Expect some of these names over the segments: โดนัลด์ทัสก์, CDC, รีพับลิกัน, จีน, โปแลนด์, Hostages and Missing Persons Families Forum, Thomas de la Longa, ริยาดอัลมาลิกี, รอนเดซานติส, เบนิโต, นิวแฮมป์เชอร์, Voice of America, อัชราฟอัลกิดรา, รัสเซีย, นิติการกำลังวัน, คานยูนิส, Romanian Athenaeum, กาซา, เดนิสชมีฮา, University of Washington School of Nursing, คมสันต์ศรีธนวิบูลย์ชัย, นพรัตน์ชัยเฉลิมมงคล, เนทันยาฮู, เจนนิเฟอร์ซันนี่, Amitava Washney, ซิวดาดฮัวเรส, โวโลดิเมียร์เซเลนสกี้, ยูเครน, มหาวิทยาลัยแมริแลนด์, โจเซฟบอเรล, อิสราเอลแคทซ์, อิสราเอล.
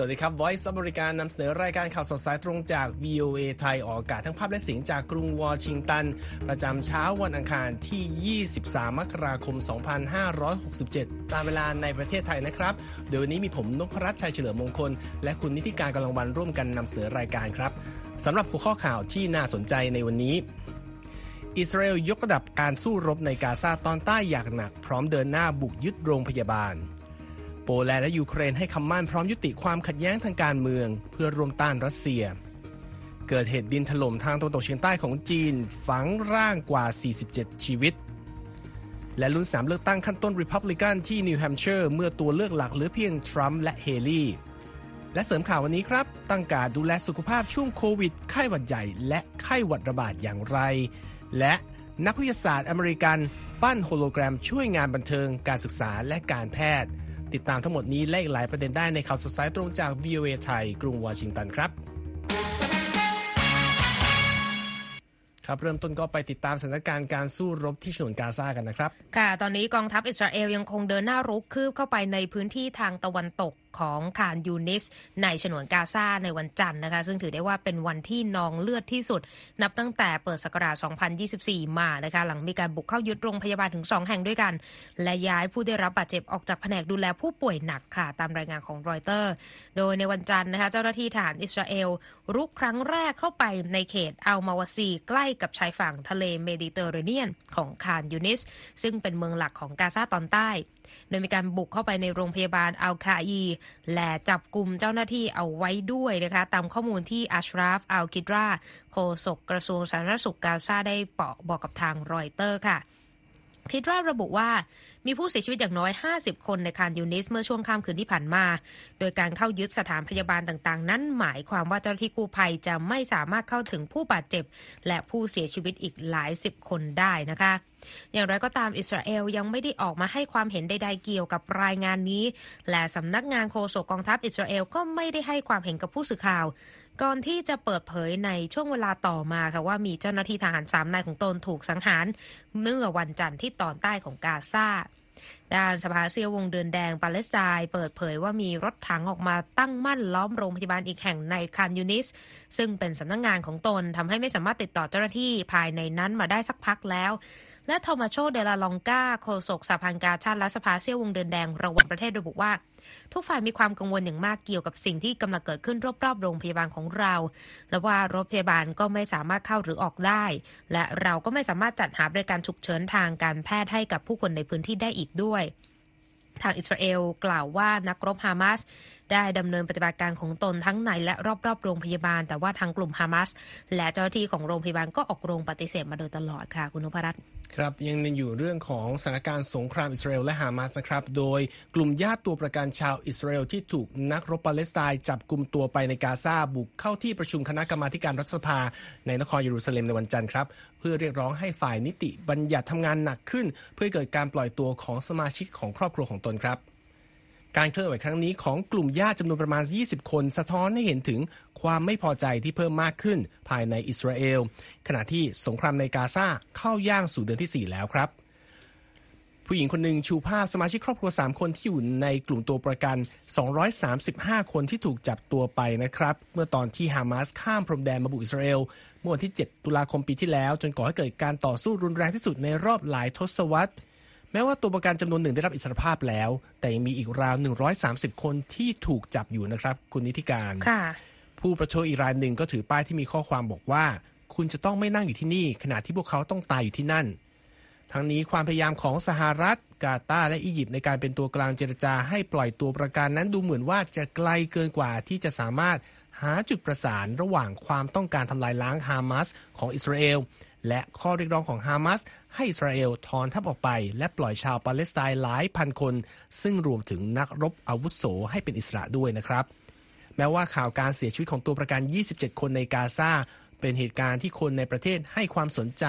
สวัสดีครับ Voice of America นำเสนอรายการข่าวสดสายตรงจาก VOA ไทยออกอากาศทั้งภาพและเสียงจากกรุงวอชิงตันประจำเช้าวันอังคารที่23มกราคม2567ตามเวลาในประเทศไทยนะครับโดยวันนี้มีผมนพรัตน์ชัยเฉลิมมงคลและคุณนิติการกำลังวันร่วมกันนำเสนอรายการครับสำหรับหัวข้อข่าวที่น่าสนใจในวันนี้อิสราเอลยกระดับการสู้รบในกาซาตอนใต้อย่างหนักพร้อมเดินหน้าบุกยึดโรงพยาบาลโปแลนด์และยูเครนให้คำมั่นพร้อมยุติความขัดแย้งทางการเมืองเพื่อร่วมต้านรัสเซียเกิดเหตุดินถล่มทางตะวันตกเฉียงใต้ของจีนฝังร่างกว่า47ชีวิตและลุ้นสนามเลือกตั้งขั้นต้น Republican ที่นิวแฮมป์เชอร์เมื่อตัวเลือกหลักเหลือเพียงทรัมป์และเฮลี่และเสริมข่าววันนี้ครับตั้งการดูแลสุขภาพช่วงโควิดไข้หวัดใหญ่และไข้หวัดระบาดอย่างไรและนักวิทยาศาสตร์อเมริกันปั้นโฮโลแกรมช่วยงานบันเทิงการศึกษาและการแพทย์ติดตามทั้งหมดนี้และอีกหลายประเด็นได้ในข่าวสดสายตรงจาก VOA ไทยกรุงวอชิงตันครับเริ่มต้นก็ไปติดตามสถานการณ์การสู้รบที่ฉนวนกาซากันนะครับค่ะตอนนี้กองทัพอิสราเอลยังคงเดินหน้ารุกคืบเข้าไปในพื้นที่ทางตะวันตกของคานยูนิสในฉนวนกาซาในวันจันทร์นะคะซึ่งถือได้ว่าเป็นวันที่นองเลือดที่สุดนับตั้งแต่เปิดศักราช2024มานะคะหลังมีการบุกเข้ายึดโรงพยาบาลถึง2แห่งด้วยกันและย้ายผู้ได้รับบาดเจ็บออกจากแผนกดูแลผู้ป่วยหนักค่ะตามรายงานของรอยเตอร์โดยในวันจันทร์นะคะเจ้าหน้าที่ทหารอิสราเอลรุกครั้งแรกเข้าไปในเขตอัลมาวาซีใกล้กับชายฝั่งทะเลเมดิเตอร์เรเนียนของคานยูนิสซึ่งเป็นเมืองหลักของกาซาตอนใต้โดยมีการบุกเข้าไปในโรงพยาบาลอัลคาอีและจับกลุ่มเจ้าหน้าที่เอาไว้ด้วยนะคะตามข้อมูลที่อัชราฟอัลกิดราโฆษกกระทรวงสาธารณสุขกาซาได้บอกกับทางรอยเตอร์ค่ะคิดว่าระบุว่ามีผู้เสียชีวิตอย่างน้อย50คนในคานยูนิสเมื่อช่วงค่ำคืนที่ผ่านมาโดยการเข้ายึดสถานพยาบาลต่างๆนั้นหมายความว่าเจ้าหน้าที่กู้ภัยจะไม่สามารถเข้าถึงผู้บาดเจ็บและผู้เสียชีวิตอีกหลายสิบคนได้นะคะอย่างไรก็ตามอิสราเอลยังไม่ได้ออกมาให้ความเห็นใดๆเกี่ยวกับรายงานนี้และสำนักงานโฆษกกองทัพอิสราเอลก็ไม่ได้ให้ความเห็นกับผู้สื่อข่าวก่อนที่จะเปิดเผยในช่วงเวลาต่อมาค่ะว่ามีเจ้าหน้าที่ทหาร3นายของตนถูกสังหารเมื่อวันจันทร์ที่ตอนใต้ของกาซาด้านสภาเซียววงเดือนแดงปาเลสไตน์เปิดเผยว่ามีรถถังออกมาตั้งมั่นล้อมโรงพยาบาลอีกแห่งในคานยูนิสซึ่งเป็นสำนักงานของตนทำให้ไม่สามารถติดต่อเจ้าหน้าที่ภายในนั้นมาได้สักพักแล้วและThomas de la Longaโฆษกสหพันธ์กาชาดและสภาเซียววงเดือนแดงระหว่างประเทศระบุว่าทุกฝ่ายมีความกังวลอย่างมากเกี่ยวกับสิ่งที่กำลังเกิดขึ้นรอบๆโรงพยาบาลของเราและว่ารถพยาบาลก็ไม่สามารถเข้าหรือออกได้และเราก็ไม่สามารถจัดหาบริการฉุกเฉินทางการแพทย์ให้กับผู้คนในพื้นที่ได้อีกด้วยทางอิสราเอลกล่าวว่านักรบฮามาสได้ดำเนินปฏิบัติการของตนทั้งในและรอบๆโรงพยาบาลแต่ว่าทางกลุ่มฮามาสและเจ้าหน้าที่ของโรงพยาบาลก็ออกโรงปฏิเสธมาโดยตลอดค่ะคุณนพรัตน์ครับยังอยู่เรื่องของสถานการณ์สงครามอิสราเอลและฮามาสนะครับโดยกลุ่มญาติตัวประกันชาวอิสราเอลที่ถูกนักรบปาเลสไตน์จับกุมตัวไปในกาซาบุกเข้าที่ประชุมคณะกรรมาการรัฐสภาในนครเยรูซาเล็มในวันจันทร์ครับเพื่อเรียกร้องให้ฝ่ายนิติบัญญัติทำงานหนักขึ้นเพื่อเกิดการปล่อยตัวของสมาชิกของครอบครัวของตนครับการเคลื่อนไหวครั้งนี้ของกลุ่มญาติจำนวนประมาณ20คนสะท้อนให้เห็นถึงความไม่พอใจที่เพิ่มมากขึ้นภายในอิสราเอลขณะที่สงครามในกาซาเข้าย่างสู่เดือนที่4แล้วครับผู้หญิงคนหนึ่งชูภาพสมาชิกครอบครัว3คนที่อยู่ในกลุ่มตัวประกัน235คนที่ถูกจับตัวไปนะครับเมื่อตอนที่ฮามาสข้ามพรมแดนมาบุกอิสราเอลเมื่อวันที่7ตุลาคมปีที่แล้วจนก่อให้เกิดการต่อสู้รุนแรงที่สุดในรอบหลายทศวรรษแม้ว่าตัวประกันจำนวนหนึ่งได้รับอิสรภาพแล้วแต่ยังมีอีกราว130คนที่ถูกจับอยู่นะครับคุณนิติการผู้ประท้วงอีกรายหนึ่งก็ถือป้ายที่มีข้อความบอกว่าคุณจะต้องไม่นั่งอยู่ที่นี่ขณะที่พวกเขาต้องตายอยู่ที่นั่นทั้งนี้ความพยายามของสหรัฐกาตาร์และอียิปต์ในการเป็นตัวกลางเจรจาให้ปล่อยตัวประกันนั้นดูเหมือนว่าจะไกลเกินกว่าที่จะสามารถหาจุดประสานระหว่างความต้องการทำลายล้างฮามาสของอิสราเอลและข้อเรียกร้องของฮามาสให้อิสราเอลถอนทัพออกไปและปล่อยชาวปาเลสไตน์หลายพันคนซึ่งรวมถึงนักรบอาวุโสให้เป็นอิสระด้วยนะครับแม้ว่าข่าวการเสียชีวิตของตัวประกัน27คนในกาซาเป็นเหตุการณ์ที่คนในประเทศให้ความสนใจ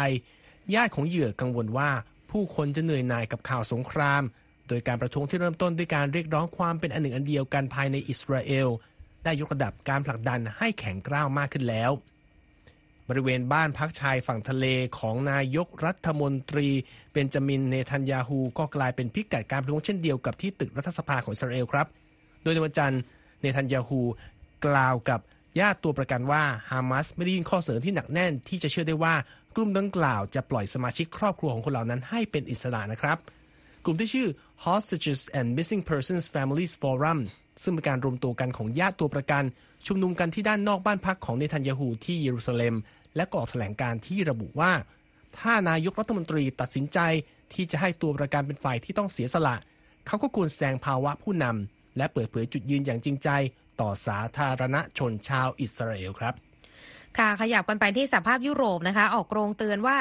ญาติของเหยื่อกังวลว่าผู้คนจะเหนื่อยหน่ายกับข่าวสงครามโดยการประท้วงที่เริ่มต้นด้วยการเรียกร้องความเป็นอันหนึ่งอันเดียวกันภายในอิสราเอลได้ยกระดับการผลักดันให้แข็งกร้าวมากขึ้นแล้วบริเวณบ้านพักชายฝั่งทะเลของนายกรัฐมนตรีเบนจามินเนทันยาฮูก็กลายเป็นพิกัดการประท้วงเช่นเดียวกับที่ตึกรัฐสภาของอิสราเอลครับโดยในวันจันทร์ เนทันยาฮูกล่าวกับญาติตัวประกันว่าฮามาสไม่ได้ยื่นข้อเสนอที่หนักแน่นที่จะเชื่อได้ว่ากลุ่มดังกล่าวจะปล่อยสมาชิกครอบครัวของคนเหล่านั้นให้เป็นอิสระนะครับกลุ่มที่ชื่อ Hostages and Missing Persons Families Forum ซึ่งเป็นการรวมตัวกันของญาติตัวประกันชุมนุมกันที่ด้านนอกบ้านพักของเนทันยาฮูที่เยรูซาเล็มและก็ออกแถลงการที่ระบุว่าถ้านายกรัฐมนตรีตัดสินใจที่จะให้ตัวประกันเป็นฝ่ายที่ต้องเสียสละเขาก็ควรแสดงภาวะผู้นำและเปิดเผยจุดยืนอย่างจริงใจต่อสาธารณชนชาวอิสราเอลครับค่ะขยับกันไปที่สหภาพยุโรปนะคะออกโรงเตือนว่า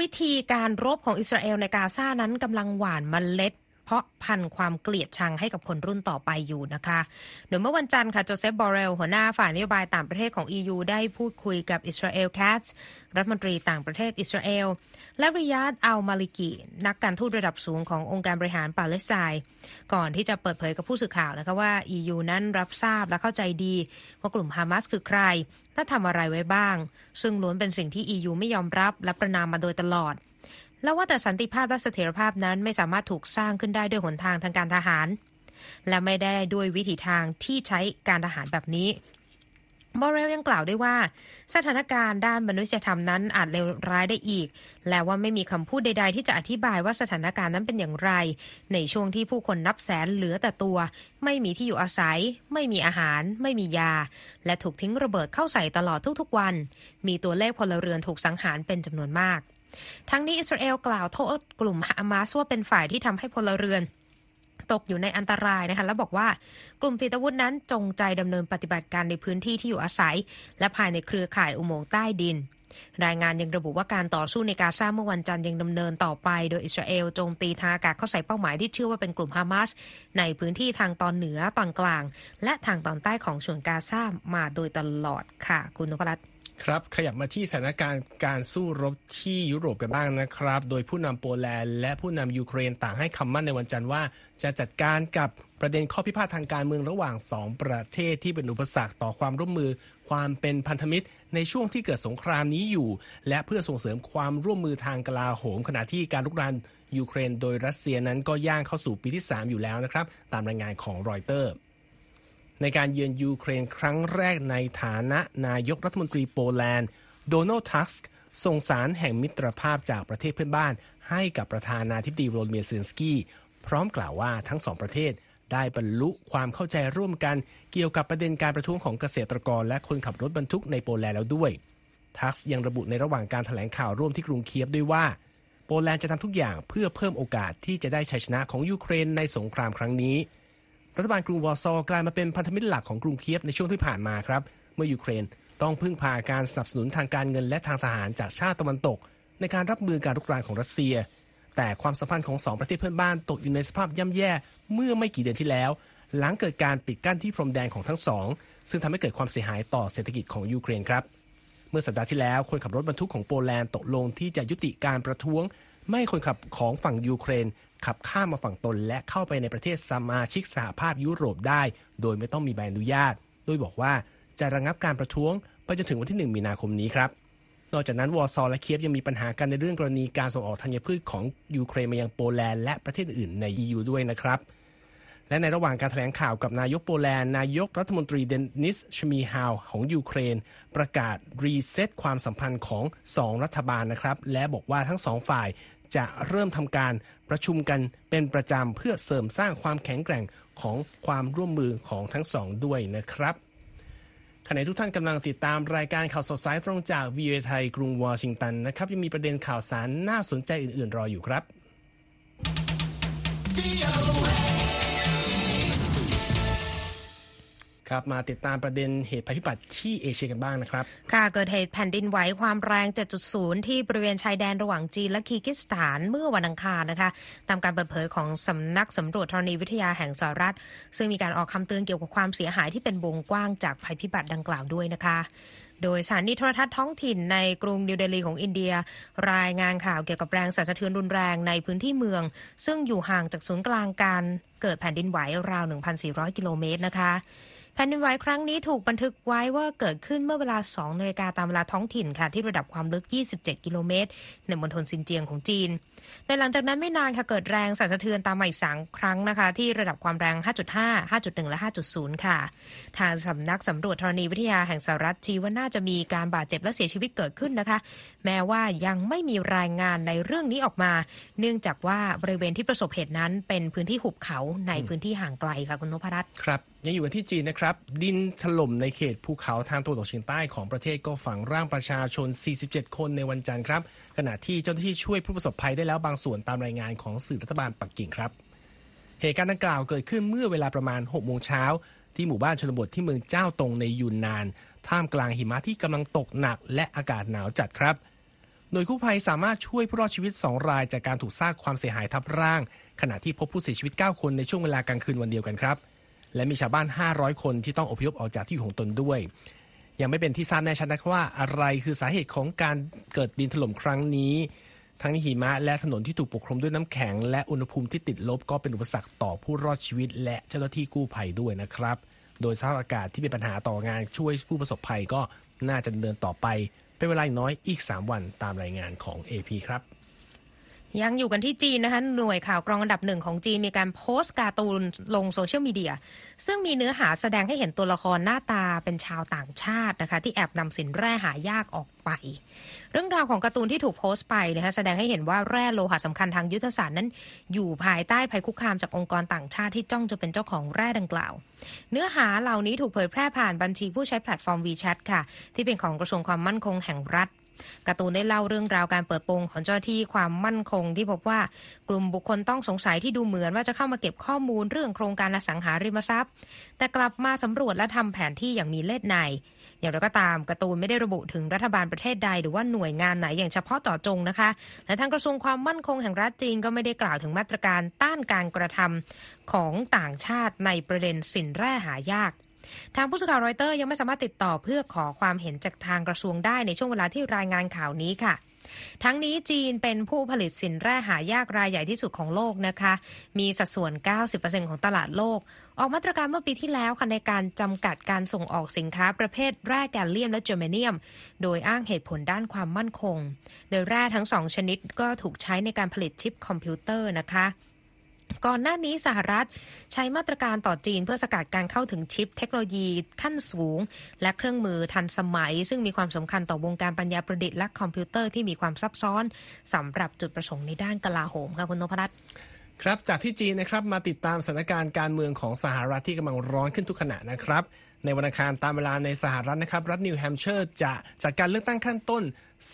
วิธีการรบของอิสราเอลในกาซานั้นกำลังหว่านเมล็ดเพาะพันธุ์ความเกลียดชังให้กับคนรุ่นต่อไปอยู่นะคะโดยเมื่อวันจันทร์ค่ะโจเซฟบอเรลหัวหน้าฝ่ายนโยบายต่างประเทศของ EU ได้พูดคุยกับอิสราเอลแคทซ์รัฐมนตรีต่างประเทศอิสราเอลและริยาดอัลมาลิกีนักการทูตระดับสูงขององค์การบริหารปาเลสไตน์ก่อนที่จะเปิดเผยกับผู้สื่อข่าวนะคะว่า EU นั้นรับทราบและเข้าใจดีว่ากลุ่มฮามาสคือใครและทำอะไรไว้บ้างซึ่งล้วนเป็นสิ่งที่ EU ไม่ยอมรับและประณามมาโดยตลอดแล้วว่าแต่สันติภาพและเสถียรภาพนั้นไม่สามารถถูกสร้างขึ้นได้ด้วยหนทางทางการทหารและไม่ได้ด้วยวิธีทางที่ใช้การทหารแบบนี้บอเรลยังกล่าวด้วยว่าสถานการณ์ด้านมนุษยธรรมนั้นอาจเลวร้ายได้อีกและว่าไม่มีคำพูดใดๆที่จะอธิบายว่าสถานการณ์นั้นเป็นอย่างไรในช่วงที่ผู้คนนับแสนเหลือแต่ตัวไม่มีที่อยู่อาศัยไม่มีอาหารไม่มียาและถูกทิ้งระเบิดเข้าใส่ตลอดทุกๆวันมีตัวเลขพลเรือนถูกสังหารเป็นจำนวนมากทั้งนี้อิสราเอลกล่าวโทษกลุ่มฮามาสว่าเป็นฝ่ายที่ทำให้พลเรือนตกอยู่ในอันตรายนะคะและบอกว่ากลุ่มติดอาวุธนั้นจงใจดำเนินปฏิบัติการในพื้นที่ที่อยู่อาศัยและภายในเครือข่ายอุโมงค์ใต้ดินรายงานยังระบุว่าการต่อสู้ในกาซาเมื่อวันจันทร์ยังดำเนินต่อไปโดยอิสราเอลโจมตีทางอากาศเข้าใส่เป้าหมายที่เชื่อว่าเป็นกลุ่มฮามาสในพื้นที่ทางตอนเหนือตอนกลางและทางตอนใต้ของฉนวนกาซามาโดยตลอดค่ะคุณนพรัตน์ครับขยับมาที่สถานการณ์การสู้รบที่ยุโรปกันบ้างนะครับโดยผู้นำโปแลนด์และผู้นำยูเครนต่างให้คำมั่นในวันจันทร์ว่าจะจัดการกับประเด็นข้อพิพาททางการเมืองระหว่างสองประเทศที่เป็นอุปสรรคต่อความร่วมมือความเป็นพันธมิตรในช่วงที่เกิดสงครามนี้อยู่และเพื่อส่งเสริมความร่วมมือทางกลาโหมขณะที่การลุกรานยูเครนโดยรัสเซียนั้นก็ย่างเข้าสู่ปีที่3อยู่แล้วนะครับตามรายงานของรอยเตอร์ในการเยือนยูเครนครั้งแรกในฐานะนายกรัฐมนตรีโปแลนด์โดนัลด์ทัสก์ส่งสารแห่งมิตรภาพจากประเทศเพื่อนบ้านให้กับประธานาธิบดีโวโลดิเมียร์เซเลนสกี้พร้อมกล่าวว่าทั้งสองประเทศได้บรรลุความเข้าใจร่วมกันเกี่ยวกับประเด็นการประท้วงของเกษตรกรและคนขับรถบรรทุกในโปแลนด์แล้วด้วยทัสก์ยังระบุในระหว่างการแถลงข่าวร่วมที่กรุงเคียฟด้วยว่าโปแลนด์จะทำทุกอย่างเพื่อเพิ่มโอกาสที่จะได้ชัยชนะของยูเครนในสงครามครั้งนี้รัฐบาลกรุงวอร์ซอกลายมาเป็นพันธมิตรหลักของกรุงเคียฟในช่วงที่ผ่านมาครับเมื่อยูเครนต้องพึ่งพาการสนับสนุนทางการเงินและทางทหารจากชาติตะวันตกในการรับมือการรุกรานของรัสเซียแต่ความสัมพันธ์ของสองประเทศเพื่อนบ้านตกอยู่ในสภาพย่ำแย่เมื่อไม่กี่เดือนที่แล้วหลังเกิดการปิดกั้นที่พรมแดนของทั้งสองซึ่งทำให้เกิดความเสียหายต่อเศรษฐกิจของยูเครนครับเมื่อสัปดาห์ที่แล้วคนขับรถบรรทุกของโปแลนด์ตกลงที่จะยุติการประท้วงไม่ให้คนขับของฝั่งยูเครนขับข้ามมาฝั่งตนและเข้าไปในประเทศสมาชิกสหภาพยุโรปได้โดยไม่ต้องมีใบอนุญาตโดยบอกว่าจะระงับการประท้วงไปจนถึงวันที่1มีนาคมนี้ครับนอกจากนั้นวอร์ซอและเคียฟยังมีปัญหากันในเรื่องกรณีการส่งออกธัญพืชของยูเครนมายังโปแลนด์และประเทศอื่นใน EU ด้วยนะครับและในระหว่างการแถลงข่าวกับนายกโปแลนด์นายกรัฐมนตรีเดนิสชมีฮาวของยูเครนประกาศรีเซ็ตความสัมพันธ์ของ2รัฐบาลนะครับและบอกว่าทั้ง2ฝ่ายจะเริ่มทำการประชุมกันเป็นประจำเพื่อเสริมสร้างความแข็งแกร่งของความร่วมมือของทั้งสองด้วยนะครับขณะทุกท่านกำลังติดตามรายการข่าวสดสายตรงจาก VOA ไทยกรุงวอชิงตันนะครับยังมีประเด็นข่าวสารน่าสนใจอื่นๆรออยู่ครับครับมาติดตามประเด็นเหตุภัยพิบัติที่เอเชียกันบ้างนะครับค่ะเกิดเหตุแผ่นดินไหวความแรง 7.0 ที่บริเวณชายแดนระหว่างจีนและคีร์กิสถานเมื่อวันอังคารนะคะตามการเปิดเผยของสำนักสำรวจธรณีวิทยาแห่งสหรัฐซึ่งมีการออกคำเตือนเกี่ยวกับความเสียหายที่เป็นวงกว้างจากภัยพิบัติดังกล่าวด้วยนะคะโดยสถานีโทรทัศน์ท้องถิ่นในกรุงนิวเดลีของอินเดียรายงานข่าวเกี่ยวกับแรงสั่นสะเทือนรุนแรงในพื้นที่เมืองซึ่งอยู่ห่างจากศูนย์กลางการเกิดแผ่นดินไหวราว 1,400 กิโลเมตรนะคะ แผ่นดินไหวครั้งนี้ถูกบันทึกไว้ว่าเกิดขึ้นเมื่อเวลา 2 นาฬิกาตามเวลาท้องถิ่นค่ะที่ระดับความลึก 27 กิโลเมตรในมณฑลซินเจียงของจีนโดยหลังจากนั้นไม่นานค่ะเกิดแรงสั่นสะเทือนตามมาอีก3ครั้งนะคะที่ระดับความแรง 5.5 5.1 และ 5.0 ค่ะทางสำนักสำรวจธรณีวิทยาแห่งสหรัฐชี้ว่าน่าจะมีการบาดเจ็บและเสียชีวิตเกิดขึ้นนะคะแม้ว่ายังไม่มีรายงานในเรื่องนี้ออกมาเนื่องจากว่าบริเวณที่ประสบเหตุนั้นเป็นพื้นที่หุบเขาในพื้นที่ห่างไกลค่ะคุณนพรัตน์ครับยังอยู่กันที่จีนนะครับดินถล่มในเขตภูเขาทางตะวันตกเฉียงใต้ของประเทศก็ฝังร่างประชาชน47คนในวันจันทร์ครับขณะที่เจ้าหน้าที่ช่วยผู้ประสบภัยได้แล้วบางส่วนตามรายงานของสื่อรัฐบาลปักกิ่งครับเหตุการณ์ดังกล่าวเกิดขึ้นเมื่อเวลาประมาณ 6:00 นที่หมู่บ้านชนบทที่เมืองเจ้าตงในยูนนานท่ามกลางหิมะที่กำลังตกหนักและอากาศหนาวจัดครับหน่วยกู้ภัยสามารถช่วยผู้รอดชีวิต2รายจากการถูกซากความเสียหายทับร่างขณะที่พบผู้เสียชีวิต9คนในช่วงเวลากลางคืนวันเดียวกันครับและมีชาวบ้าน500คนที่ต้องอพยพออกจากที่อยู่ของตนด้วยยังไม่เป็นที่ทราบแน่ชัดนะว่าอะไรคือสาเหตุของการเกิดดินถล่มครั้งนี้ทั้งหิมะและถนนที่ถูกปกคลุมด้วยน้ำแข็งและอุณหภูมิที่ติดลบก็เป็นอุปสรรคต่อผู้รอดชีวิตและเจ้าหน้าที่กู้ภัยด้วยนะครับโดยสภาพอากาศที่เป็นปัญหาต่องานช่วยผู้ประสบภัยก็น่าจะดำเนินต่อไปเป็นเวลาน้อยอีก3วันตามรายงานของ AP ครับยังอยู่กันที่จีนนะคะหน่วยข่าวกรองอันดับหนึ่งของจีนมีการโพสต์การ์ตูนลงโซเชียลมีเดียซึ่งมีเนื้อหาแสดงให้เห็นตัวละครหน้าตาเป็นชาวต่างชาตินะคะที่แอบนำสินแร่หายากออกไปเรื่องราวของการ์ตูนที่ถูกโพสต์ไปนะคะแสดงให้เห็นว่าแร่โลหะสำคัญทางยุทธศาสตร์นั้นอยู่ภายใต้ภัยคุกคามจากองค์กรต่างชาติที่จ้องจะเป็นเจ้าของแร่ดังกล่าวเนื้อหาเหล่านี้ถูกเผยแพร่ผ่านบัญชีผู้ใช้แพลตฟอร์ม WeChat ค่ะที่เป็นของกระทรวงความมั่นคงแห่งรัฐการ์ตูนได้เล่าเรื่องราวการเปิดโปงของเจ้าหน้าที่ความมั่นคงที่พบว่ากลุ่มบุคคลต้องสงสัยที่ดูเหมือนว่าจะเข้ามาเก็บข้อมูลเรื่องโครงการอสังหาริมทรัพย์แต่กลับมาสำรวจและทำแผนที่อย่างมีเล่ห์ในอย่างไรก็ตามการ์ตูนไม่ได้ระบุถึงรัฐบาลประเทศใดหรือว่าหน่วยงานไหนอย่างเฉพาะต่อจงนะคะและทางกระทรวงความมั่นคงแห่งรัฐจีนก็ไม่ได้กล่าวถึงมาตรการต้านการกระทำของต่างชาติในประเด็นสินแร่หายากทางผู้สื่อข่าวรอยเตอร์ยังไม่สามารถติดต่อเพื่อขอความเห็นจากทางกระทรวงได้ในช่วงเวลาที่รายงานข่าวนี้ค่ะทั้งนี้จีนเป็นผู้ผลิตสินแร่หายากรายใหญ่ที่สุดของโลกนะคะมีสัดส่วน 90% ของตลาดโลกออกมาตรการเมื่อปีที่แล้วค่ะในการจำกัดการส่งออกสินค้าประเภทแร่แกลเลียมและเจอร์เมเนียมโดยอ้างเหตุผลด้านความมั่นคงโดยแร่ทั้ง2ชนิดก็ถูกใช้ในการผลิตชิปคอมพิวเตอร์นะคะก่อนหน้านี้สหรัฐใช้มาตรการต่อจีนเพื่อสกัดการเข้าถึงชิปเทคโนโลยีขั้นสูงและเครื่องมือทันสมัยซึ่งมีความสำคัญต่อวงการปัญญาประดิษฐ์และคอมพิวเตอร์ที่มีความซับซ้อนสำหรับจุดประสงค์ในด้านกลาโหมค่ะคุณนพรัตน์ครับจากที่จีนนะครับมาติดตามสถานการณ์การเมืองของสหรัฐที่กำลังร้อนขึ้นทุกขณะนะครับในวันอังคารตามเวลาในสหรัฐนะครับรัฐนิวแฮมป์เชอร์จะจัดการเลือกตั้งขั้นต้น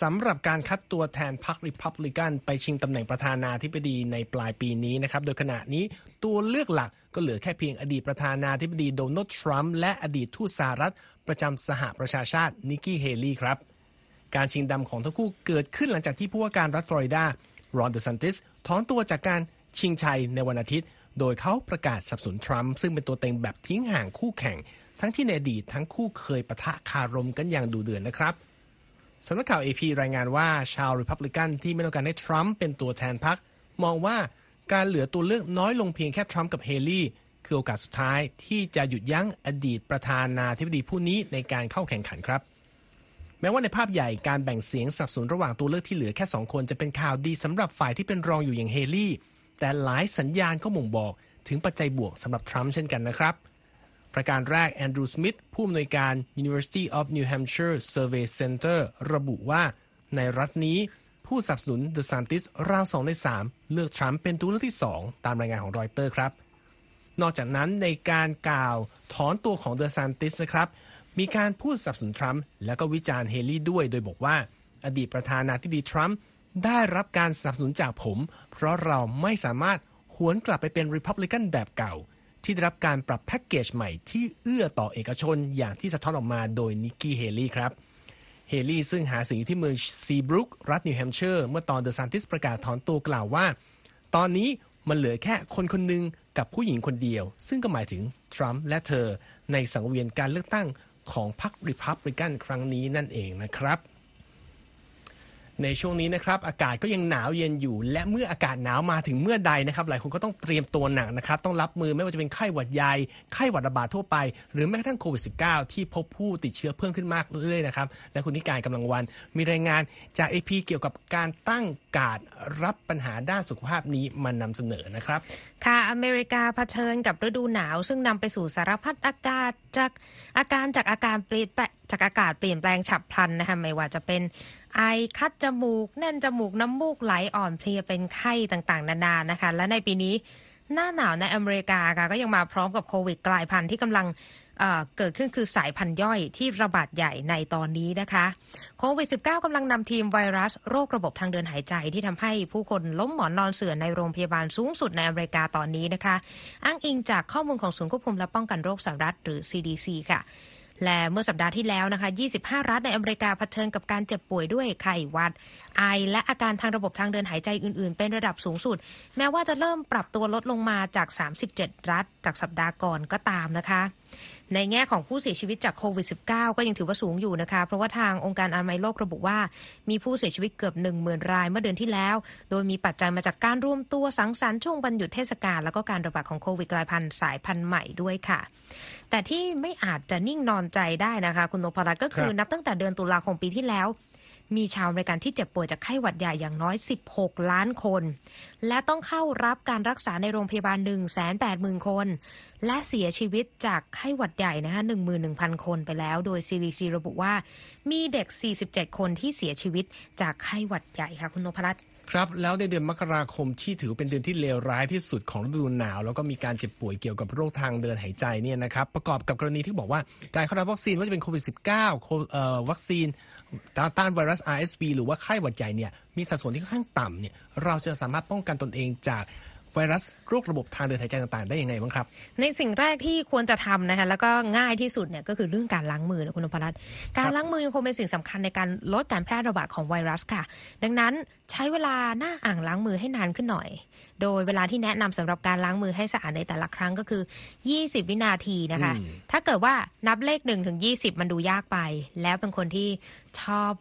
สำหรับการคัดตัวแทนพรรครีพับลิกันไปชิงตำแหน่งประธานาธิบดีในปลายปีนี้นะครับโดยขณะนี้ตัวเลือกหลักก็เหลือแค่เพียงอดีตประธานาธิบดีโดนัลด์ทรัมป์และอดีตทูตสหรัฐประจำสหประชาชาตินิกกี้เฮลี่ครับการชิงดำของทั้งคู่เกิดขึ้นหลังจากที่ผู้ว่าการรัฐฟลอริดารอนเดซันติสถอนตัวจากการชิงชัยในวันอาทิตย์โดยเขาประกาศสนับสนุนทรัมป์ซึ่งเป็นตัวเต็งแบบทิ้งห่างคู่แข่งทั้งที่ในอดีตทั้งคู่เคยปะทะคารมกันอย่างดุเดือด นะครับสำนักข่าว AP รายงานว่าชาว Republican ที่ไม่ต้องการให้ทรัมป์เป็นตัวแทนพรรคมองว่าการเหลือตัวเลือกน้อยลงเพียงแค่ทรัมป์กับเฮลี่คือโอกาสสุดท้ายที่จะหยุดยั้งอดีตประธานาธิบดีผู้นี้ในการเข้าแข่งขันครับแม้ว่าในภาพใหญ่การแบ่งเสียงสนับสนุนระหว่างตัวเลือกที่เหลือแค่2คนจะเป็นข่าวดีสำหรับฝ่ายที่เป็นรองอยู่อย่างเฮลี่แต่หลายสัญญาณก็บ่งบอกถึงปัจจัยบวกสำหรับทรัมป์เช่นกันนะครับประการแรกแอนดรูว์สมิธผู้อำนวยการ University of New Hampshire Survey Center ระบุว่าในรัฐนี้ผู้สนับสนุนเดซานติสราว2ใน3เลือกทรัมป์เป็นตัวเลือกที่2ตามรายงานของรอยเตอร์ครับนอกจากนั้นในการกล่าวถอนตัวของเดซานติสนะครับมีการพูดสนับสนุนทรัมป์และก็วิจารณ์เฮลี่ด้วยโดยบอกว่าอดีตประธานาธิบดีทรัมป์ได้รับการสนับสนุนจากผมเพราะเราไม่สามารถหวนกลับไปเป็น Republican แบบเก่าที่ได้รับการปรับแพ็กเกจใหม่ที่เอื้อต่อเอกชนอย่างที่สะท้อนออกมาโดยนิกกี้เฮลี่ครับเฮลี่ซึ่งหาเสียงอยู่ที่เมืองซีบรุกรัฐนิวแฮมป์เชอร์เมื่อตอนเดอะซานติสประกาศถอนตัวกล่าวว่าตอนนี้มันเหลือแค่คนคนหนึ่งกับผู้หญิงคนเดียวซึ่งก็หมายถึงทรัมป์และเธอในสังเวียนการเลือกตั้งของพรรครีพับลิกันครั้งนี้นั่นเองนะครับ ในช่วงนี้นะครับอากาศก็ยังหนาวเย็นอยู่และเมื่ออากาศหนาวมาถึงเมื่อใดนะครับหลายคนก็ต้องเตรียมตัวหนักนะครับต้องรับมือไม่ว่าจะเป็นไข้หวัดใหญ่ไข้หวัดระบาดทั่วไปหรือแม้กระทั่งโควิด -19 ที่พบผู้ติดเชื้อเพิ่มขึ้นมากเรื่อยๆนะครับและคุณนิการกำลังวันมีรายงานจาก AP เกี่ยวกับการตั้งการรับปัญหาด้านสุขภาพนี้มานำเสนอนะครับค่ะอเมริกาเผชิญกับฤดูหนาวซึ่งนำไปสู่สารพัดอาการจากอากาศเปลี่ยนแปลงฉับพลันนะคะไม่ว่าจะเป็นไอคัดจมูกแน่นจมูกน้ำมูกไหลอ่อนเพลียเป็นไข้ต่างๆนานานะคะและในปีนี้หน้าหนาวในอเมริกาค่ะก็ยังมาพร้อมกับโควิดกลายพันธุ์ที่กำลังเกิดขึ้นคือสายพันธุ์ย่อยที่ระบาดใหญ่ในตอนนี้นะคะโควิด -19 กำลังนำทีมไวรัสโรคระบบทางเดินหายใจที่ทำให้ผู้คนล้มหมอนนอนเสื่อในโรงพยาบาลสูงสุดในอเมริกาตอนนี้นะคะอ้างอิงจากข้อมูลของศูนย์ควบคุมและป้องกันโรคสหรัฐหรือ CDC ค่ะและเมื่อสัปดาห์ที่แล้วนะคะ25รัฐในอเมริกาเผชิญกับการเจ็บป่วยด้วยไข้หวัดไอและอาการทางระบบทางเดินหายใจอื่นๆเป็นระดับสูงสุดแม้ว่าจะเริ่มปรับตัวลดลงมาจาก37รัฐจากสัปดาห์ก่อนก็ตามนะคะในแง่ของผู้เสียชีวิตจากโควิด -19 ก็ยังถือว่าสูงอยู่นะคะเพราะว่าทางองค์การอนามัยโลกระบุว่ามีผู้เสียชีวิตเกือบ 10,000 รายเมื่อเดือนที่แล้วโดยมีปัจจัยมาจากการรวมตัวสังสรรค์ช่วงวันหยุดเทศกาลแล้วก็การระบาดของโควิดกลายพันธุ์สายพันธุ์ใหม่ด้วยค่ะแต่ที่ไม่อาจจะนิ่งนอนใจได้นะคะคุณนพรัตน์ก็คือนับตั้งแต่เดือนตุลาคมปีที่แล้วมีชาวอเมริกันที่เจ็บป่วยจากไข้หวัดใหญ่อย่างน้อย16ล้านคนและต้องเข้ารับการรักษาในโรงพยาบาล 180,000 คนและเสียชีวิตจากไข้หวัดใหญ่นะคะ 11,000 คนไปแล้วโดย CDC ระบุว่ามีเด็ก47คนที่เสียชีวิตจากไข้หวัดใหญ่ค่ะคุณนพรัตน์ครับแล้วในเดือนมกราคมที่ถือเป็นเดือนที่เลวร้ายที่สุดของฤดูหนาวแล้วก็มีการเจ็บป่วยเกี่ยวกับโรคทางเดินหายใจเนี่ยนะครับประกอบกับกรณีที่บอกว่าการเข้ารับวัคซีนว่าจะเป็นโควิด -19 วัคซีนต้านไวรัส RSV หรือว่าไข้หวัดใหญ่เนี่ยมีสัดส่วนที่ค่อนข้างต่ำเนี่ยเราจะสามารถป้องกันตนเองจากไวรัสโรคระบบทางเดินหายใจต่างๆได้ยังไงบ้างครับในสิ่งแรกที่ควรจะทำนะคะแล้วก็ง่ายที่สุดเนี่ยก็คือเรื่องการล้างมือนะคุณนพรัตน์การล้างมือยังคงเป็นสิ่งสำคัญในการลดการแพร่ระบาดของไวรัสค่ะดังนั้นใช้เวลาหน้าอ่างล้างมือให้นานขึ้นหน่อยโดยเวลาที่แนะนำสำหรับการล้างมือให้สะอาดในแต่ละครั้งก็คือ20วินาทีนะคะถ้าเกิดว่านับเลข1ถึง20มันดูยากไปแล้วเป็นคนที่ชอบ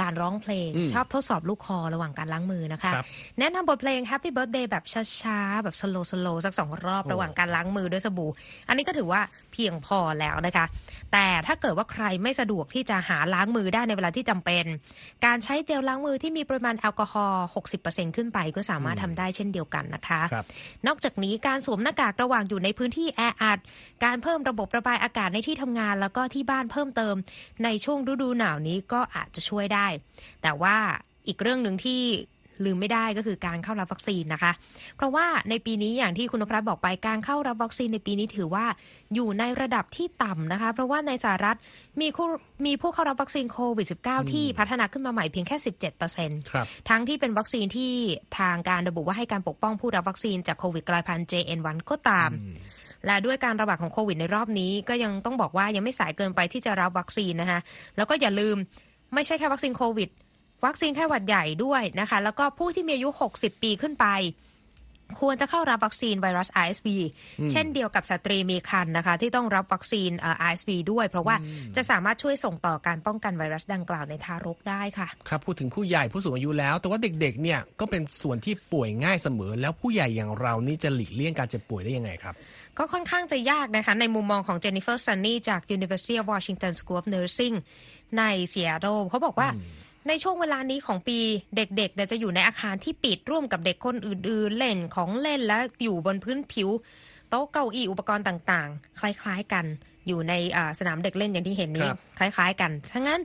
การร้องเพลงชอบทดสอบลูกคอระหว่างการล้างมือนะคะแนะนำบทเพลง Happy Birthday แบบช้าๆแบบ slow สัก2รอบระหว่างการล้างมือด้วยสบู่อันนี้ก็ถือว่าเพียงพอแล้วนะคะแต่ถ้าเกิดว่าใครไม่สะดวกที่จะหาล้างมือได้ในเวลาที่จำเป็นการใช้เจลล้างมือที่มีปริมาณแอลกอฮอล์ 60% ขึ้นไปก็สามารถทำได้เช่นเดียวกันนะคะนอกจากนี้การสวมหน้ากากระหว่างอยู่ในพื้นที่แออัดการเพิ่มระบบระบายอากาศในที่ทำงานแล้วก็ที่บ้านเพิ่มเติมในช่วงฤดูหนาวนี้ก็อาจจะช่วยได้แต่ว่าอีกเรื่องหนึ่งที่ลืมไม่ได้ก็คือการเข้ารับวัคซีนนะคะเพราะว่าในปีนี้อย่างที่คุณนพรัตน์บอกไปการเข้ารับวัคซีนในปีนี้ถือว่าอยู่ในระดับที่ต่ำนะคะเพราะว่าในสหรัฐมีผู้เข้ารับวัคซีนโควิด -19 ที่พัฒนาขึ้นมาใหม่เพียงแค่ 17% ทั้งที่เป็นวัคซีนที่ทางการระบุว่าให้การปกป้องผู้รับวัคซีนจากโควิดกลายพันธุ์ JN1 ก็ตามและด้วยการระบาดของโควิดในรอบนี้ก็ยังต้องบอกว่ายังไม่สายเกินไปที่จะรับวัคซีนนะคะแล้วก็อย่าลืมไม่ใช่แค่วัคซีนโควิดวัคซีนไข้หวัดใหญ่ด้วยนะคะแล้วก็ผู้ที่มีอายุ60ปีขึ้นไปควรจะเข้ารับวัคซีนไวรัส RSV เช่นเดียวกับสตรีมีครรภ์นะคะที่ต้องรับวัคซีนRSV ด้วยเพราะว่าจะสามารถช่วยส่งต่อการป้องกันไวรัสดังกล่าวในทารกได้ค่ะครับพูดถึงผู้ใหญ่ผู้สูงอายุแล้วแต่ว่าเด็กๆเนี่ยก็เป็นส่วนที่ป่วยง่ายเสมอแล้วผู้ใหญ่อย่างเรานี่จะหลีกเลี่ยงการเจ็บป่วยได้ยังไงครับก็ค่อนข้างจะยากนะคะในมุมมองของเจนนิเฟอร์ซันนี่จาก University of Washington School of Nursing ในซีแอตเทิลเขาบอกว่าในช่วงเวลานี้ของปีเด็กๆจะอยู่ในอาคารที่ปิดร่วมกับเด็กคนอื่นๆเล่นของเล่นและอยู่บนพื้นผิวโต๊ะเก้าอี้อุปกรณ์ต่างๆคล้ายๆกันอยู่ในสนามเด็กเล่นอย่างที่เห็นนี้คล้ายๆกันฉะนั้น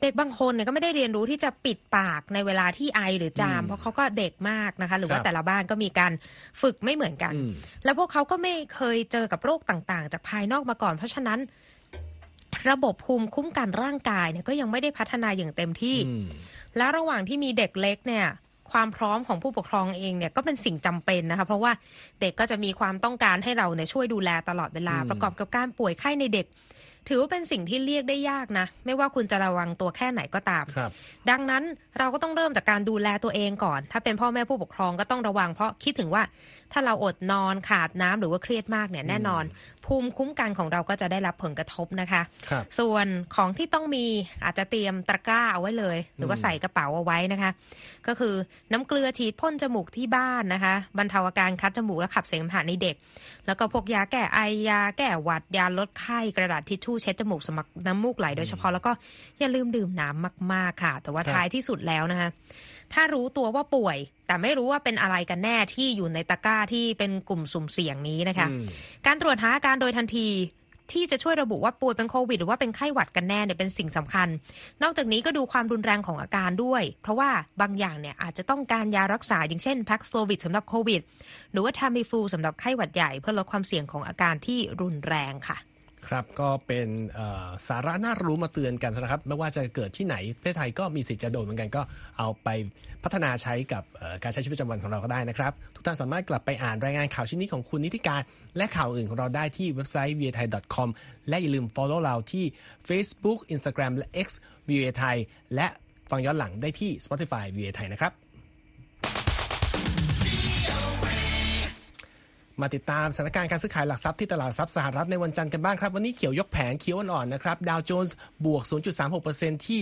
เด็กบางคนเนี่ยก็ไม่ได้เรียนรู้ที่จะปิดปากในเวลาที่ไอหรือจามเพราะเขาก็เด็กมากนะคะหรือว่าแต่ละบ้านก็มีการฝึกไม่เหมือนกันแล้วพวกเขาก็ไม่เคยเจอกับโรคต่างๆจากภายนอกมาก่อนเพราะฉะนั้นระบบภูมิคุ้มกันร่างกายเนี่ยก็ยังไม่ได้พัฒนาอย่างเต็มที่และระหว่างที่มีเด็กเล็กเนี่ยความพร้อมของผู้ปกครองเองเนี่ยก็เป็นสิ่งจำเป็นนะคะเพราะว่าเด็กก็จะมีความต้องการให้เราเนี่ยช่วยดูแลตลอดเวลาประกอบกับการป่วยไข้ในเด็ก ถือว่าเป็นสิ่งที่เรียกได้ยากนะไม่ว่าคุณจะระวังตัวแค่ไหนก็ตามดังนั้นเราก็ต้องเริ่มจากการดูแลตัวเองก่อนถ้าเป็นพ่อแม่ผู้ปกครองก็ต้องระวังเพราะคิดถึงว่าถ้าเราอดนอนขาดน้ำหรือว่าเครียดมากเนี่ยแน่นอนภูมิคุ้มกันของเราก็จะได้รับผลกระทบนะคะส่วนของที่ต้องมีอาจจะเตรียมตะกร้าเอาไว้เลยหรือว่าใส่กระเป๋าเอาไว้นะคะก็คือน้ำเกลือฉีดพ่นจมูกที่บ้านนะคะบรรเทาอาการคัดจมูกและขับเสมหะในเด็กแล้วก็พวกยาแก้ไอยาแก้หวัดยาลดไข้กระดาษทิชชู่เช็ดจมูกสำหรับน้ำมูกไหลโดยเฉพาะแล้วก็อย่าลืมดื่มน้ำมากๆค่ะแต่ว่าท้ายที่สุดแล้วนะคะถ้ารู้ตัวว่าป่วยแต่ไม่รู้ว่าเป็นอะไรกันแน่ที่อยู่ในตะกร้าที่เป็นกลุ่มสุ่มเสี่ยงนี้นะคะการตรวจหาอาการโดยทันทีที่จะช่วยระบุว่าป่วยเป็นโควิดหรือว่าเป็นไข้หวัดกันแน่เนี่ยเป็นสิ่งสำคัญนอกจากนี้ก็ดูความรุนแรงของอาการด้วยเพราะว่าบางอย่างเนี่ยอาจจะต้องการยารักษาอย่างเช่นแพ็กโซวิดสำหรับโควิดหรือว่าทามิฟูสำหรับไข้หวัดใหญ่เพื่อลดความเสี่ยงของอาการที่รุนแรงค่ะครับก็เป็นสาระน่ารู้มาเตือนกันนะครับไม่ว่าจะเกิดที่ไหนประเทศไทยก็มีสิทธิ์จะโดนเหมือนกันก็เอาไปพัฒนาใช้กับการใช้ชีวิตประจำวันของเราก็ได้นะครับทุกท่านสามารถกลับไปอ่านรายงานข่าวชิ้นนี้ของคุณนิติการและข่าวอื่นของเราได้ที่เว็บไซต์ viathai.com และอย่าลืม follow เราที่ Facebook Instagram และ X viathai และฟังย้อนหลังได้ที่ Spotify viathai นะครับมาติดตามสถานการณ์การซื้อขายหลักทรัพย์ที่ตลาดทรัพย์สหรัฐในวันจันทร์กันบ้างครับวันนี้เขียวยกแผงเขียวอ่อนๆนะครับดาวโจนส์บวก 0.36% ที่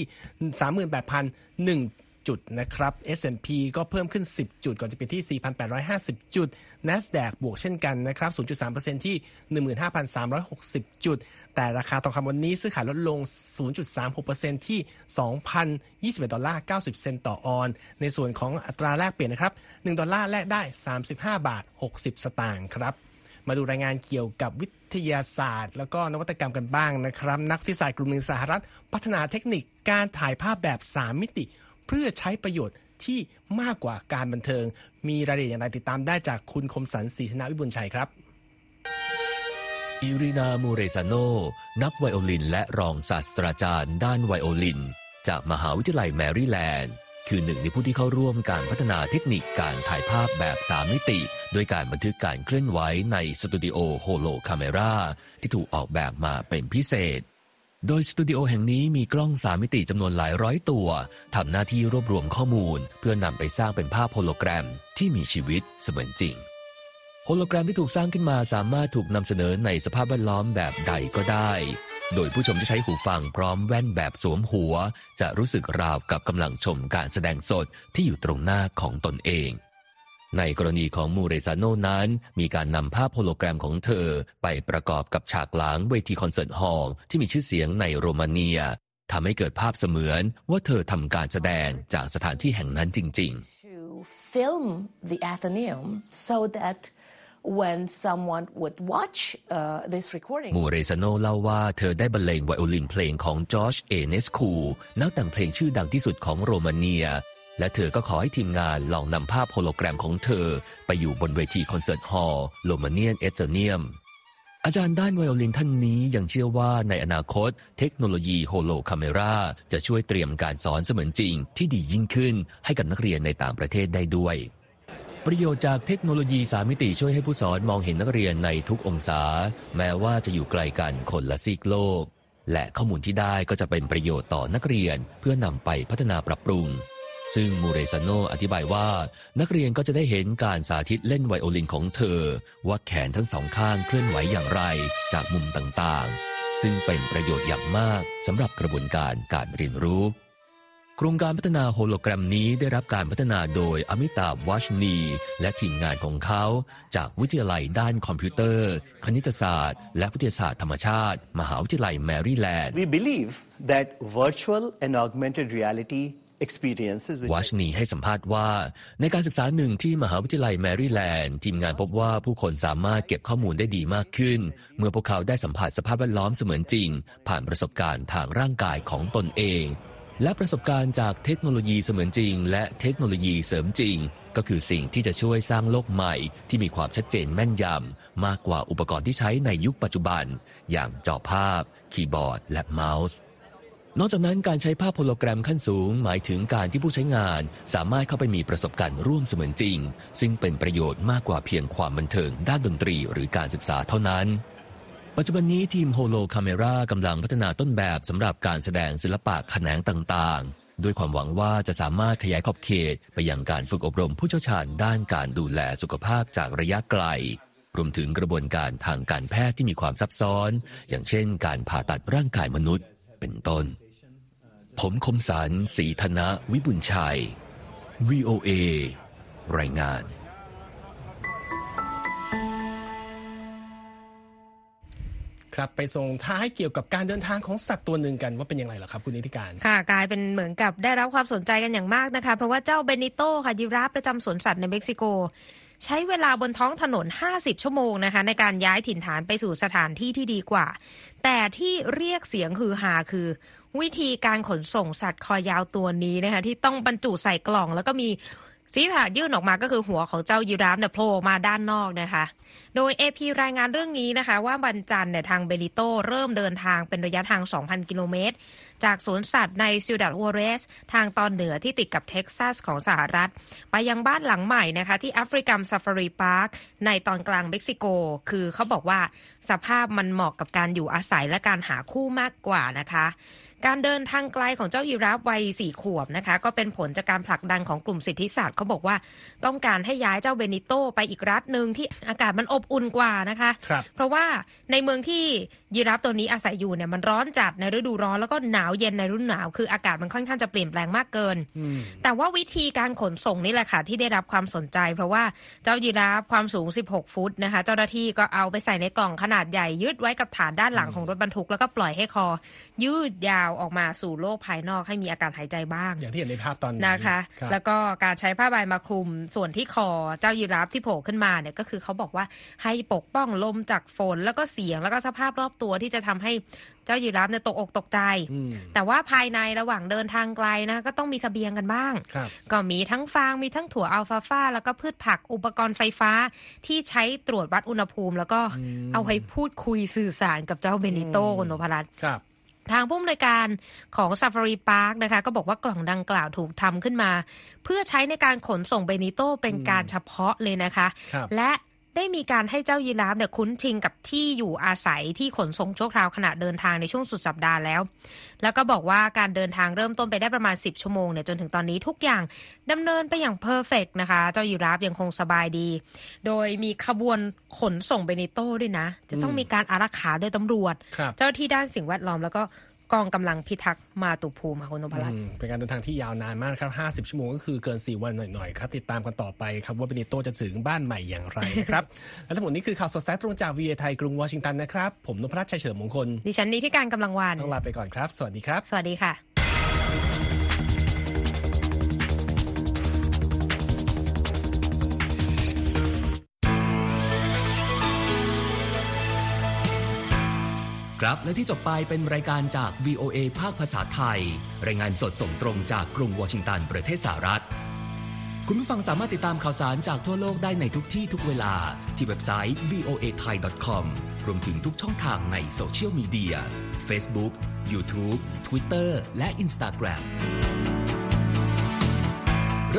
38,001 จุดนะครับ S&P ก็เพิ่มขึ้น10จุดก่อนจะปิดที่ 4,850 จุด Nasdaq บวกเช่นกันนะครับ 0.3% ที่ 15,360 จุดแต่ราคาทองคำวันนี้ซื้อขายลดลง 0.36% ที่ 2,021 ดอลลาร์ 90 เซนต์ต่อออนซ์ในส่วนของอัตราแลกเปลี่ยนนะครับ1ดอลลาร์แลกได้ 35 บาท 60 สตางค์ครับมาดูรายงานเกี่ยวกับวิทยาศาสตร์แล้วก็นวัตกรรมกันบ้างนะครับนักวิทยาศาสตร์กลุ่มหนึ่งสหรัฐพัฒนาเทคนิคการถ่ายภาพแบบ 3 มิติเพื่อใช้ประโยชน์ที่มากกว่าการบันเทิงมีรายละเอียดอย่างไรติดตามได้จากคุณคมสันต์ศรีธนวิบูลย์ชัยครับอิรินา มูเรซาโนนักไวโอลินและรองศาสตราจารย์ด้านไวโอลินจากมหาวิทยาลัยแมริแลนด์คือหนึ่งในผู้ที่เข้าร่วมการพัฒนาเทคนิคการถ่ายภาพแบบ3มิติโดยการบันทึกการเคลื่อนไหวในสตูดิโอโฮโลคาเมราที่ถูกออกแบบมาเป็นพิเศษโดยสตูดิโอแห่งนี้มีกล้อง3มิติจำนวนหลายร้อยตัวทำหน้าที่รวบรวมข้อมูลเพื่อนำไปสร้างเป็นภาพโฮโลแกรมที่มีชีวิตเสมือนจริงโฮโลแกรมที่ถูกสร้างขึ้นมาสามารถถูกนำเสนอในสภาพแวดล้อมแบบใดก็ได้โดยผู้ชมที่ใช้หูฟังพร้อมแว่นแบบสวมหัวจะรู้สึกราวกับกำลังชมการแสดงสดที่อยู่ตรงหน้าของตนเองในกรณีของมูเรซาโนนั้นมีการนำภาพโฮโลแกรมของเธอไปประกอบกับฉากหลังเวทีคอนเสิร์ตฮอลล์ที่มีชื่อเสียงในโรมาเนียทำให้เกิดภาพเสมือนว่าเธอทำการแสดงจากสถานที่แห่งนั้นจริงๆ Film the Athenaeum so that when someone would watch this recording มูเรซาโนเล่าว่าเธอได้บรรเลงไวโอลินเพลงของ George Enescu นักแต่งเพลงชื่อดังที่สุดของโรมาเนียและเธอก็ขอให้ทีมงานลองนำภาพโฮโลแกรมของเธอไปอยู่บนเวทีคอนเสิร์ตฮอลล์ Romanian Athenaeum อาจารย์ด้านไวโอลินท่านนี้ยังเชื่อว่าในอนาคตเทคโนโลยีโฮโลคาเมราจะช่วยเตรียมการสอนเสมือนจริงที่ดียิ่งขึ้นให้กับนักเรียนในต่างประเทศได้ด้วยประโยชน์จากเทคโนโลยี3มิติช่วยให้ผู้สอนมองเห็นนักเรียนในทุกองศาแม้ว่าจะอยู่ไกลกันคนละซีกโลกและข้อมูลที่ได้ก็จะเป็นประโยชน์ต่อนักเรียนเพื่อนำไปพัฒนาปรับปรุงซึ่งมูเรซาโนอธิบายว่านักเรียนก็จะได้เห็นการสาธิตเล่นไวโอลินของเธอว่าแขนทั้งสองข้างเคลื่อนไหวอย่างไรจากมุมต่างๆซึ่งเป็นประโยชน์อย่างมากสำหรับกระบวนการการเรียนรู้โครงการพัฒนาโฮโลแกรมนี้ได้รับการพัฒนาโดย Amitava Washney และทีมงานของเขาจากวิทยาลัยด้านคอมพิวเตอร์คณิตศาสตร์และวิทยาศาสตร์ธรรมชาติมหาวิทยาลัยแมริแลนด์ We believe that virtual and augmented reality experiences วัชนีให้สัมภาษณ์ว่าในการศึกษาหนึ่งที่มหาวิทยาลัยแมริแลนด์ทีมงานพบว่าผู้คนสามารถเก็บข้อมูลได้ดีมากขึ้นเมื่อพวกเขาได้สัมผัสสภาพแวดล้อมเสมือนจริงผ่านประสบการณ์ทางร่างกายของตนเองและประสบการณ์จากเทคโนโลยีเสมือนจริงและเทคโนโลยีเสริมจริงก็คือสิ่งที่จะช่วยสร้างโลกใหม่ที่มีความชัดเจนแม่นยำมากกว่าอุปกรณ์ที่ใช้ในยุคปัจจุบันอย่างจอภาพคีย์บอร์ดและเมาส์นอกจากนั้นการใช้ภาพโฮโลแกรมขั้นสูงหมายถึงการที่ผู้ใช้งานสามารถเข้าไปมีประสบการณ์ร่วมเสมือนจริงซึ่งเป็นประโยชน์มากกว่าเพียงความบันเทิงด้านดนตรีหรือการศึกษาเท่านั้น ปัจจุบันนี้ทีมโฮโลคาเมรากำลังพัฒนาต้นแบบสำหรับการแสดงศิลปะแขนงต่างๆด้วยความหวังว่าจะสามารถขยายขอบเขตไปยังการฝึกอบรมผู้เชี่ยวชาญด้านการดูแลสุขภาพจากระยะไกลรวมถึงกระบวนการทางการแพทย์ที่มีความซับซ้อนอย่างเช่นการผ่าตัดร่างกายมนุษย์เป็นต้นผมคมสันต์ ศรีธนะวิบุญชัย VOA รายงานครับไปส่งท้ายเกี่ยวกับการเดินทางของสัตว์ตัวหนึ่งกันว่าเป็นอย่างไรล่ะครับคุณนิติการค่ะกลายเป็นเหมือนกับได้รับความสนใจกันอย่างมากนะคะเพราะว่าเจ้าเบนิโตค่ะยีราฟประจำสวนสัตว์ในเม็กซิโกใช้เวลาบนท้องถนน50ชั่วโมงนะคะในการย้ายถิ่นฐานไปสู่สถานที่ที่ดีกว่าแต่ที่เรียกเสียงฮือฮาคือวิธีการขนส่งสัตว์คอยาวตัวนี้นะคะที่ต้องบรรจุใส่กล่องแล้วก็มีศีรษะยื่นออกมาก็คือหัวของเจ้ายีราฟเนี่ยโผล่มาด้านนอกนะคะโดย AP รายงานเรื่องนี้นะคะว่าวันจันทร์เนี่ยทางเบนิโตเริ่มเดินทางเป็นระยะทาง 2,000 กิโลเมตรจากสวนสัตว์ในซิวดาดฮัวเรสทางตอนเหนือที่ติดกับเท็กซัสของสหรัฐไปยังบ้านหลังใหม่นะคะที่แอฟริกันซาฟารีพาร์คในตอนกลางเม็กซิโกคือเขาบอกว่าสภาพมันเหมาะกับการอยู่อาศัยและการหาคู่มากกว่านะคะการเดินทางไกลของเจ้ายีราฟวัย4ขวบนะคะก็เป็นผลจากการผลักดันของกลุ่มสิทธิศาสตร์เขาบอกว่าต้องการให้ย้ายเจ้าเบนิโตไปอีกรัฐนึงที่อากาศมันอบอุ่นกว่านะคะเพราะว่าในเมืองที่ยีราฟตัวนี้อาศัยอยู่เนี่ยมันร้อนจัดในฤดูร้อนแล้วก็หนาวเย็นในฤดูหนาวคืออากาศมันค่อนข้างจะเปลี่ยนแปลงมากเกินแต่ว่าวิธีการขนส่งนี่แหละค่ะที่ได้รับความสนใจเพราะว่าเจ้ายีราฟความสูง16ฟุตนะคะเจ้าหน้าที่ก็เอาไปใส่ในกล่องขนาดใหญ่ยึดไว้กับฐานด้านหลังของรถบรรทุกแล้วก็ปล่อยให้คอยืดยาวออกมาสู่โลกภายนอกให้มีอากาศหายใจบ้างอย่างที่เห็นในภาพตอนนี้นะคะแล้วก็การใช้ผ้าใบมาคลุมส่วนที่คอเจ้ายีราฟที่โผล่ขึ้นมาเนี่ยก็คือเขาบอกว่าให้ปกป้องลมจากฝนแล้วก็เสียงแล้วก็สภาพรอบตัวที่จะทำให้เจ้ายีราฟเนี่ยตกอกตกใจแต่ว่าภายในระหว่างเดินทางไกลนะก็ต้องมีเสบียงกันบ้างก็มีทั้งฟางมีทั้งถั่วอัลฟาฟาแล้วก็พืชผักอุปกรณ์ไฟฟ้าที่ใช้ตรวจวัดอุณหภูมิแล้วก็เอาไว้พูดคุยสื่อสารกับเจ้าเบนิโต้คุณนพรัตน์ทางผู้อำนวยการของ Safari Park นะคะก็บอกว่ากล่องดังกล่าวถูกทำขึ้นมาเพื่อใช้ในการขนส่งเบนิโต้เป็นการเฉพาะเลยนะคะและได้มีการให้เจ้ายีราฟเนี่ยคุ้นชินกับที่อยู่อาศัยที่ขนส่งชั่วคราวขณะเดินทางในช่วงสุดสัปดาห์แล้วก็บอกว่าการเดินทางเริ่มต้นไปได้ประมาณ10ชั่วโมงเนี่ยจนถึงตอนนี้ทุกอย่างดำเนินไปอย่างเพอร์เฟกต์นะคะเจ้ายีราฟยังคงสบายดีโดยมีขบวนขนส่งเบนิโต้ด้วยนะจะต้องมีการอารักขาโดยตำรวจเจ้าที่ด้านสิ่งแวดล้อมแล้วก็กองกำลังพิทักษ์มาตุภูมิคุณนพรัตน์เป็นการเดินทางที่ยาวนานมากครับ50ชั่วโมงก็คือเกิน4วันหน่อยๆครับติดตามกันต่อไปครับว่าเบนิโตจะถึงบ้านใหม่อย่างไรนะครับ และทั้งหมดนี้คือข่าวสดตรงจาก VOA ไทยกรุงวอชิงตันนะครับผมนพรัตน์ชัยเฉลิมมงคลดิฉันนิติการกำลังวานต้องลาไปก่อนครับสวัสดีครับสวัสดีค่ะครับและที่จบไปเป็นรายการจาก VOA ภาคภาษาไทยรายงานสดส่งตรงจากกรุงวอชิงตันประเทศสหรัฐคุณผู้ฟังสามารถติดตามข่าวสารจากทั่วโลกได้ในทุกที่ทุกเวลาที่เว็บไซต์ voathai.com รวมถึงทุกช่องทางในโซเชียลมีเดีย Facebook, YouTube, Twitter และ Instagram เ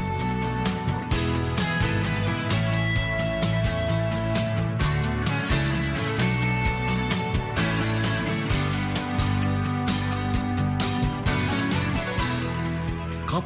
ขอบ